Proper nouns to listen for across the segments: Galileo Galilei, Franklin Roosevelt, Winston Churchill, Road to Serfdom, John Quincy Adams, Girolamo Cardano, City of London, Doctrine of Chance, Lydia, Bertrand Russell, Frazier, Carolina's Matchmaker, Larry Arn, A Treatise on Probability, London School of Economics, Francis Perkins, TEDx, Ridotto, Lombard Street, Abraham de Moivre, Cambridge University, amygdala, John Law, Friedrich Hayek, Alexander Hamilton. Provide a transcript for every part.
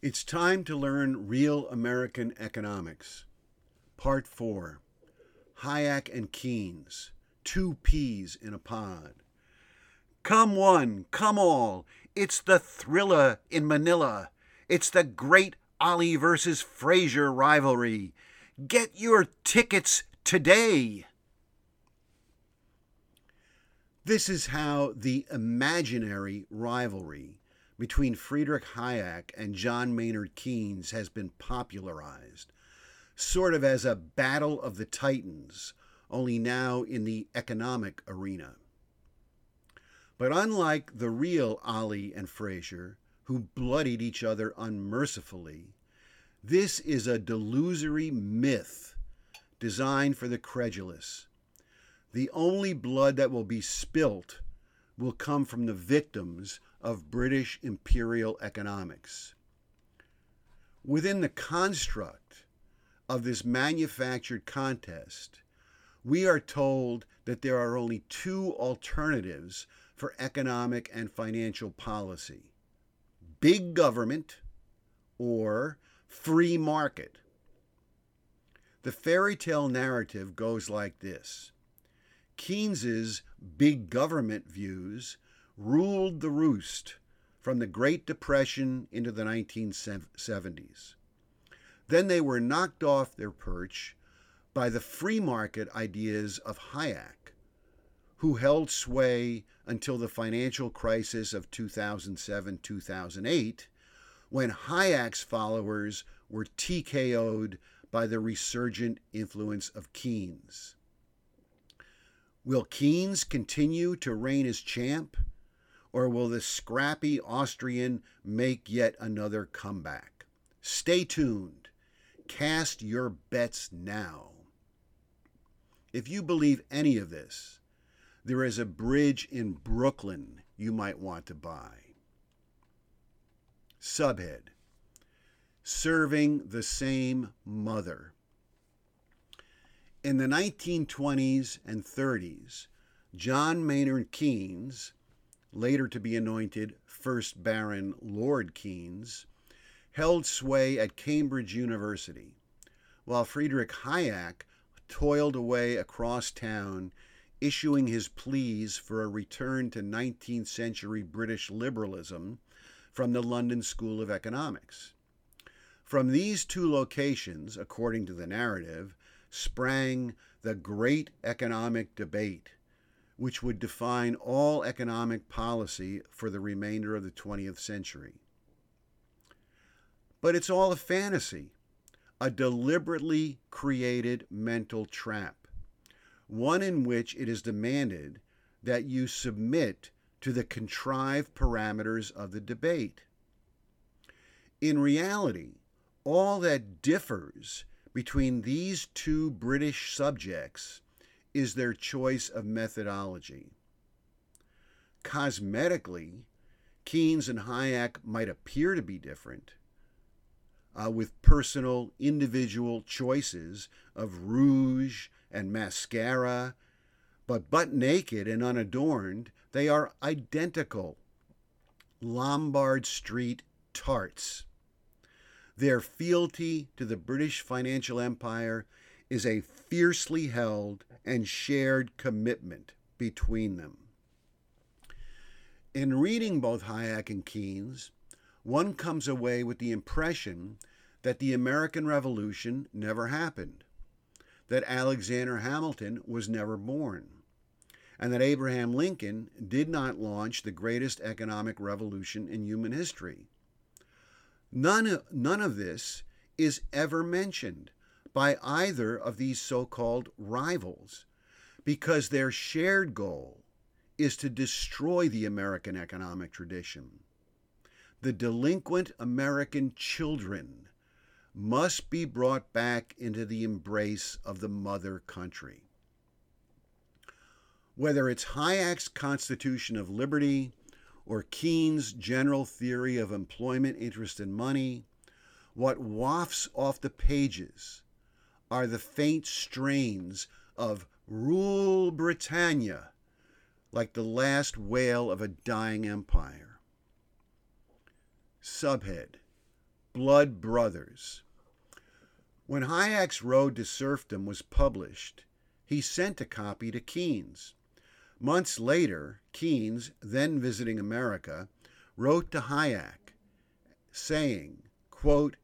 It's time to learn real American economics. Part 4. Hayek and Keynes. Two peas in a pod. Come one, come all. It's the thriller in Manila. It's the great Ali versus Frazier rivalry. Get your tickets today. This is how the imaginary rivalry between Friedrich Hayek and John Maynard Keynes has been popularized, sort of as a battle of the titans, only now in the economic arena. But unlike the real Ali and Frazier, who bloodied each other unmercifully, this is a delusory myth designed for the credulous. The only blood that will be spilt will come from the victims of British imperial economics. Within the construct of this manufactured contest, we are told that there are only two alternatives for economic and financial policy: big government or free market. The fairy tale narrative goes like this. Keynes's big government views ruled the roost from the Great Depression into the 1970s. Then they were knocked off their perch by the free market ideas of Hayek, who held sway until the financial crisis of 2007-2008, when Hayek's followers were TKO'd by the resurgent influence of Keynes. Will Keynes continue to reign as champ? Or will the scrappy Austrian make yet another comeback? Stay tuned. Cast your bets now. If you believe any of this, there is a bridge in Brooklyn you might want to buy. Subhead: Serving the Same Mother. In the 1920s and 30s, John Maynard Keynes, later to be anointed first Baron Lord Keynes, held sway at Cambridge University, while Friedrich Hayek toiled away across town, issuing his pleas for a return to 19th century British liberalism from the London School of Economics. From these two locations, according to the narrative, sprang the great economic debate, which would define all economic policy for the remainder of the 20th century. But it's all a fantasy, a deliberately created mental trap, one in which it is demanded that you submit to the contrived parameters of the debate. In reality, all that differs between these two British subjects is their choice of methodology. Cosmetically, Keynes and Hayek might appear to be different, with personal, individual choices of rouge and mascara, but butt naked and unadorned, they are identical Lombard Street tarts. Their fealty to the British financial empire is a fiercely held and shared commitment between them. In reading both Hayek and Keynes, one comes away with the impression that the American Revolution never happened, that Alexander Hamilton was never born, and that Abraham Lincoln did not launch the greatest economic revolution in human history. None of this is ever mentioned by either of these so-called rivals, because their shared goal is to destroy the American economic tradition. The delinquent American children must be brought back into the embrace of the mother country. Whether it's Hayek's Constitution of Liberty or Keynes' general theory of employment, interest, and money, what wafts off the pages are the faint strains of "Rule Britannia," like the last wail of a dying empire. Subhead: blood brothers. When Hayek's Road to Serfdom was published, he sent a copy to Keynes. Months later, Keynes, then visiting America, wrote to Hayek, saying, quote,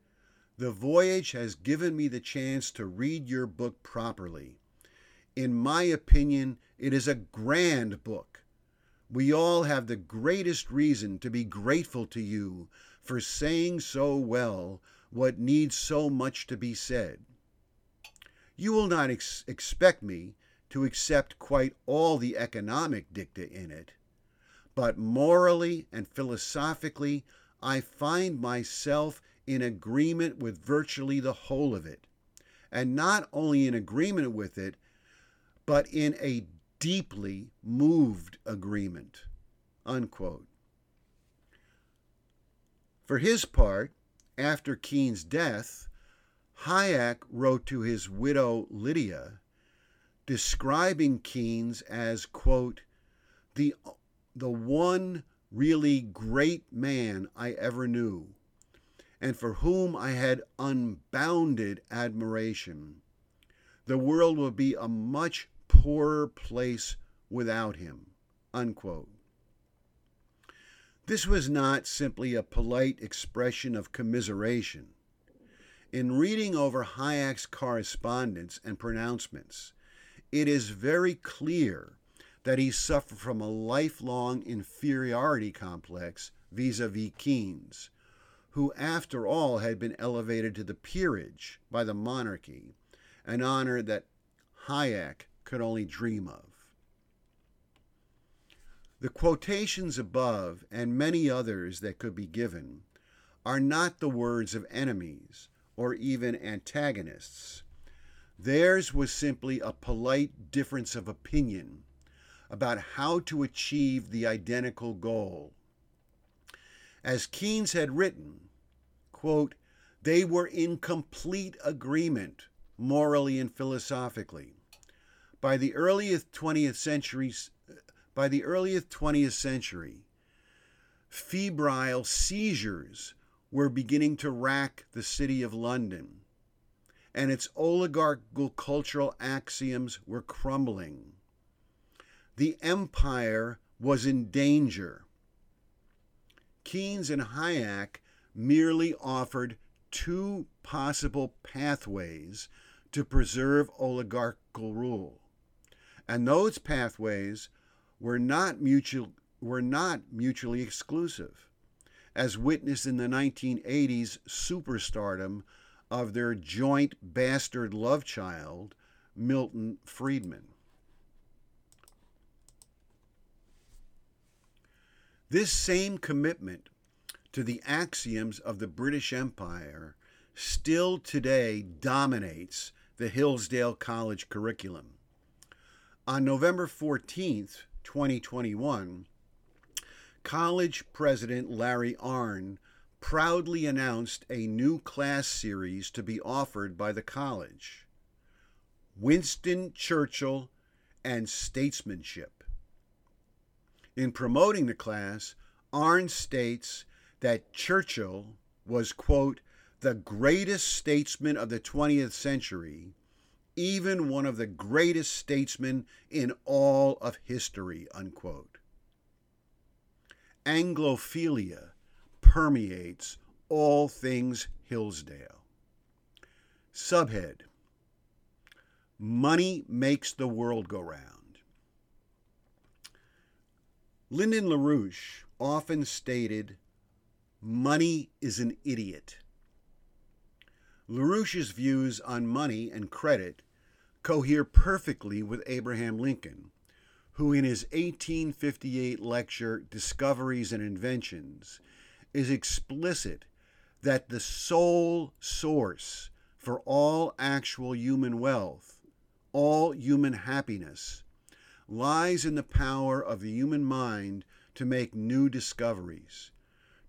"The voyage has given me the chance to read your book properly. In my opinion, it is a grand book. We all have the greatest reason to be grateful to you for saying so well what needs so much to be said. You will not expect me to accept quite all the economic dicta in it, but morally and philosophically, I find myself in agreement with virtually the whole of it, and not only in agreement with it, but in a deeply moved agreement," unquote. For his part, after Keynes' death, Hayek wrote to his widow Lydia, describing Keynes as, quote, the one really great man I ever knew, and for whom I had unbounded admiration. The world will be a much poorer place without him," unquote. This was not simply a polite expression of commiseration. In reading over Hayek's correspondence and pronouncements, it is very clear that he suffered from a lifelong inferiority complex vis-à-vis Keynes, who after all had been elevated to the peerage by the monarchy, an honor that Hayek could only dream of. The quotations above, and many others that could be given, are not the words of enemies or even antagonists. Theirs was simply a polite difference of opinion about how to achieve the identical goal. As Keynes had written, quote, "They were in complete agreement, morally and philosophically. By the earliest 20th century, febrile seizures were beginning to rack the City of London, and its oligarchical cultural axioms were crumbling. The empire was in danger." Keynes and Hayek merely offered two possible pathways to preserve oligarchical rule, and those pathways were not mutually exclusive, as witnessed in the 1980s superstardom of their joint bastard love child, Milton Friedman. This same commitment to the axioms of the British Empire still today dominates the Hillsdale College curriculum. On November 14, 2021, College President Larry Arn proudly announced a new class series to be offered by the college, Winston Churchill and Statesmanship. In promoting the class, Arn states that Churchill was, quote, "the greatest statesman of the 20th century, even one of the greatest statesmen in all of history," unquote. Anglophilia permeates all things Hillsdale. Subhead: Money Makes the World Go Round. Lyndon LaRouche often stated, "Money is an idiot." LaRouche's views on money and credit cohere perfectly with Abraham Lincoln, who in his 1858 lecture, Discoveries and Inventions, is explicit that the sole source for all actual human wealth, all human happiness, lies in the power of the human mind to make new discoveries,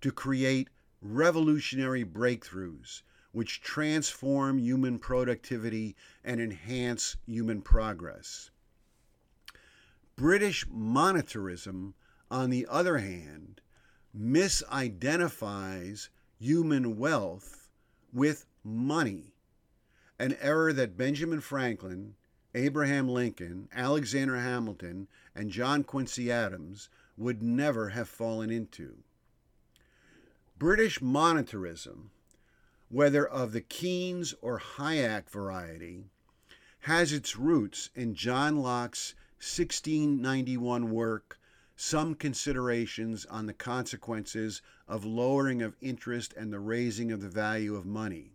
to create revolutionary breakthroughs, which transform human productivity and enhance human progress. British monetarism, on the other hand, misidentifies human wealth with money, an error that Benjamin Franklin, Abraham Lincoln, Alexander Hamilton, and John Quincy Adams would never have fallen into. British monetarism, whether of the Keynes or Hayek variety, has its roots in John Locke's 1691 work, Some Considerations on the Consequences of Lowering of Interest and the Raising of the Value of Money.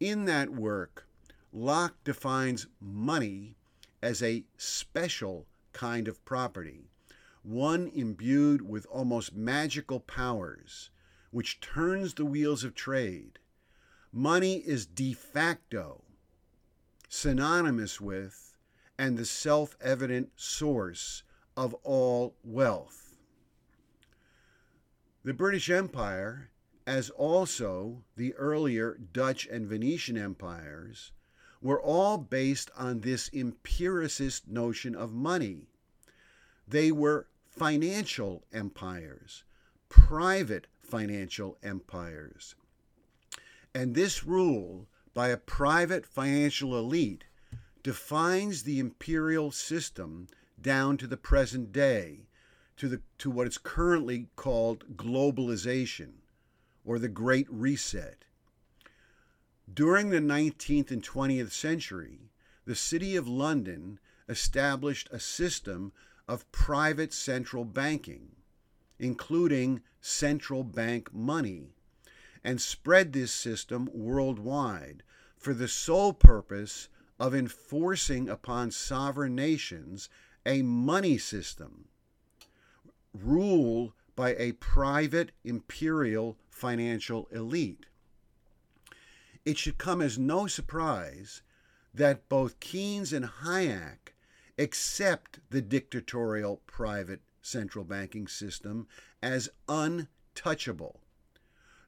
In that work, Locke defines money as a special kind of property, one imbued with almost magical powers, which turns the wheels of trade. Money is de facto synonymous with and the self-evident source of all wealth. The British Empire, as also the earlier Dutch and Venetian empires, were all based on this empiricist notion of money. They were financial empires, private financial empires. And this rule by a private financial elite defines the imperial system down to the present day, to what is currently called globalization, or the Great Reset. During the 19th and 20th century, the City of London established a system of private central banking, including central bank money, and spread this system worldwide for the sole purpose of enforcing upon sovereign nations a money system, ruled by a private imperial financial elite. It should come as no surprise that both Keynes and Hayek accept the dictatorial private central banking system as untouchable,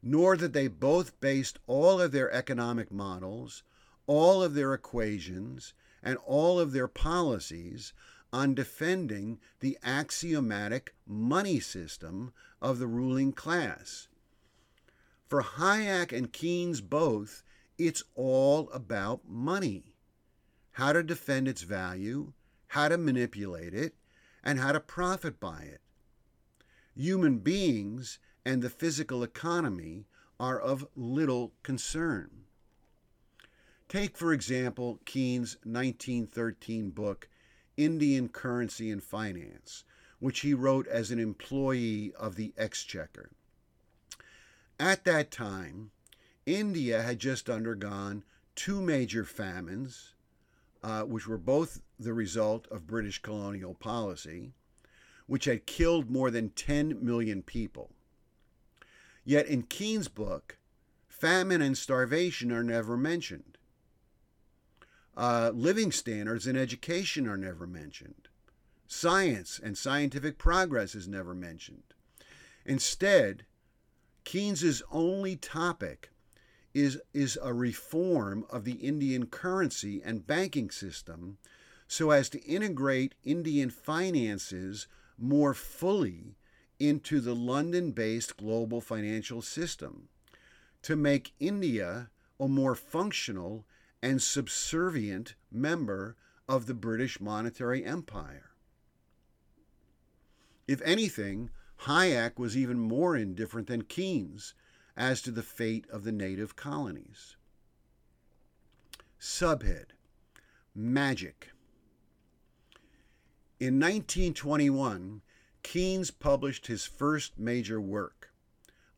nor that they both based all of their economic models, all of their equations, and all of their policies on defending the axiomatic money system of the ruling class. For Hayek and Keynes both, it's all about money, how to defend its value, how to manipulate it, and how to profit by it. Human beings and the physical economy are of little concern. Take, for example, Keynes' 1913 book, Indian Currency and Finance, which he wrote as an employee of the Exchequer. At that time, India had just undergone two major famines, which were both the result of British colonial policy, which had killed more than 10 million people. Yet in Keynes' book, famine and starvation are never mentioned. Living standards and education are never mentioned. Science and scientific progress is never mentioned. Instead, Keynes's only topic is a reform of the Indian currency and banking system so as to integrate Indian finances more fully into the London-based global financial system, to make India a more functional and subservient member of the British monetary empire. If anything, Hayek was even more indifferent than Keynes as to the fate of the native colonies. Subhead: Magic. In 1921, Keynes published his first major work,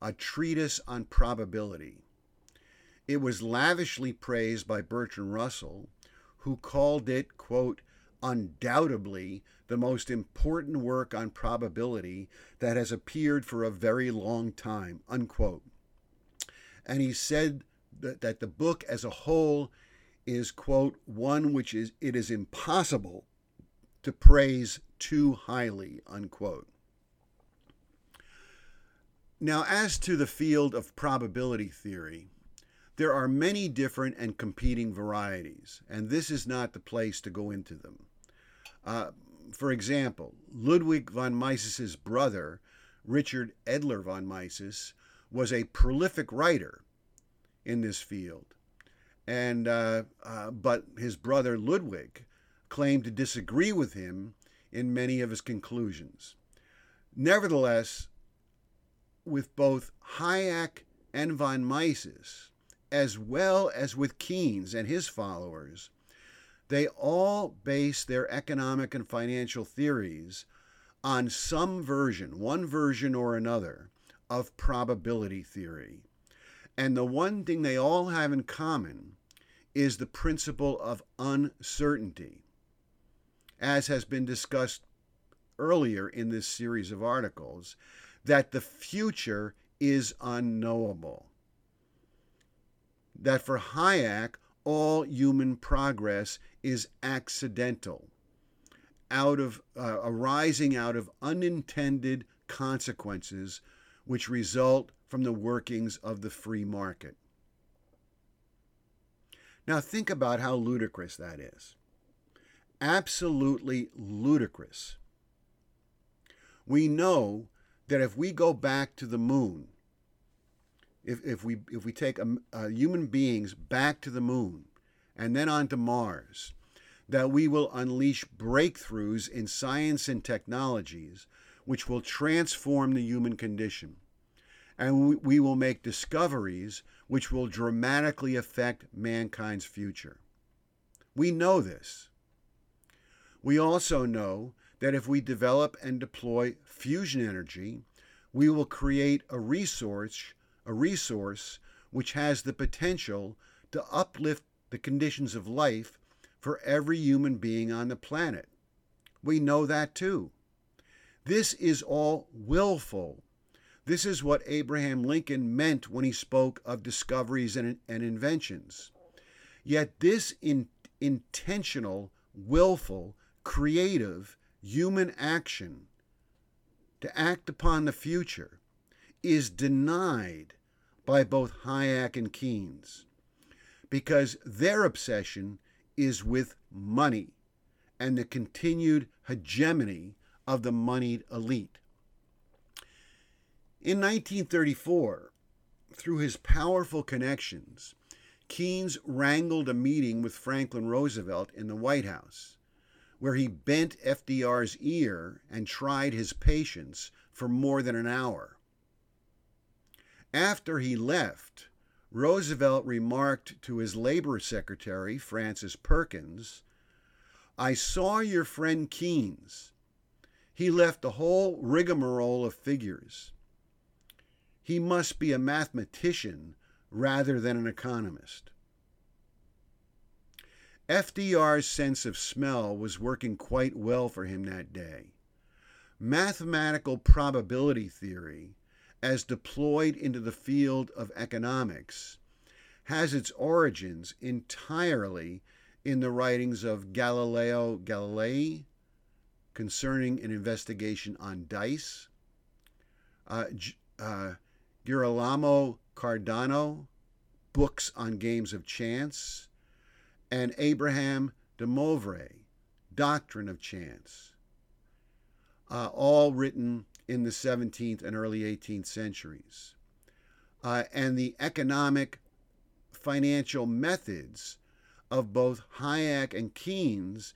A Treatise on Probability. It was lavishly praised by Bertrand Russell, who called it, quote, undoubtedly the most important work on probability that has appeared for a very long time, unquote. And he said that the book as a whole is, quote, one which is it is impossible to praise too highly, unquote. Now, as to the field of probability theory, there are many different and competing varieties, and this is not the place to go into them. For example, Ludwig von Mises's brother, Richard Edler von Mises, was a prolific writer in this field, and but his brother Ludwig claimed to disagree with him in many of his conclusions. Nevertheless, with both Hayek and von Mises, as well as with Keynes and his followers, they all base their economic and financial theories on some version, one version or another, of probability theory. And the one thing they all have in common is the principle of uncertainty, as has been discussed earlier in this series of articles, that the future is unknowable. That for Hayek, all human progress is accidental, arising out of unintended consequences which result from the workings of the free market. Now think about how ludicrous that is. Absolutely ludicrous. We know that if we go back to the moon, if we take human beings back to the moon and then on to Mars, that we will unleash breakthroughs in science and technologies which will transform the human condition. And we will make discoveries which will dramatically affect mankind's future. We know this. We also know that if we develop and deploy fusion energy, we will create a resource which has the potential to uplift the conditions of life for every human being on the planet. We know that too. This is all willful. This is what Abraham Lincoln meant when he spoke of discoveries and inventions. Yet this intentional, willful, creative human action to act upon the future is denied by both Hayek and Keynes, because their obsession is with money and the continued hegemony of the moneyed elite. In 1934, through his powerful connections, Keynes wrangled a meeting with Franklin Roosevelt in the White House, where he bent FDR's ear and tried his patience for more than an hour. After he left, Roosevelt remarked to his Labor Secretary, Francis Perkins, "I saw your friend Keynes. He left a whole rigmarole of figures. He must be a mathematician rather than an economist." FDR's sense of smell was working quite well for him that day. Mathematical probability theory, as deployed into the field of economics, has its origins entirely in the writings of Galileo Galilei concerning an investigation on dice, Girolamo Cardano, books on games of chance, and Abraham de Moivre, Doctrine of Chance, all written in the 17th and early 18th centuries. And the economic financial methods of both Hayek and Keynes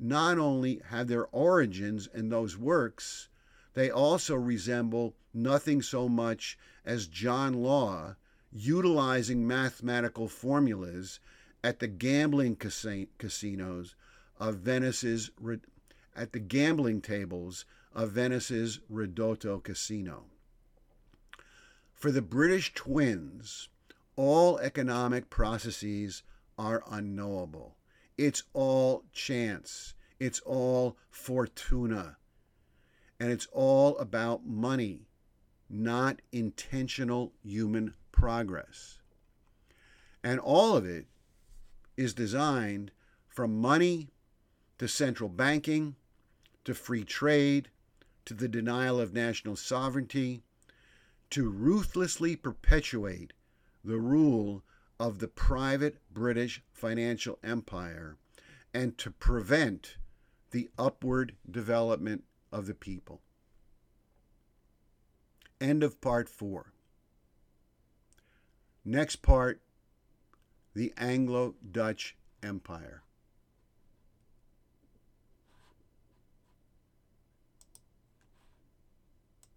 not only have their origins in those works, they also resemble nothing so much as John Law utilizing mathematical formulas at the gambling casinos of Venice's, at the gambling tables of Venice's Ridotto Casino. For the British twins, all economic processes are unknowable. It's all chance. It's all fortuna. And it's all about money, not intentional human progress. And all of it is designed from money to central banking to free trade to the denial of national sovereignty to ruthlessly perpetuate the rule of the private British financial empire and to prevent the upward development of the people. End of part 4. Next part, the Anglo-Dutch Empire.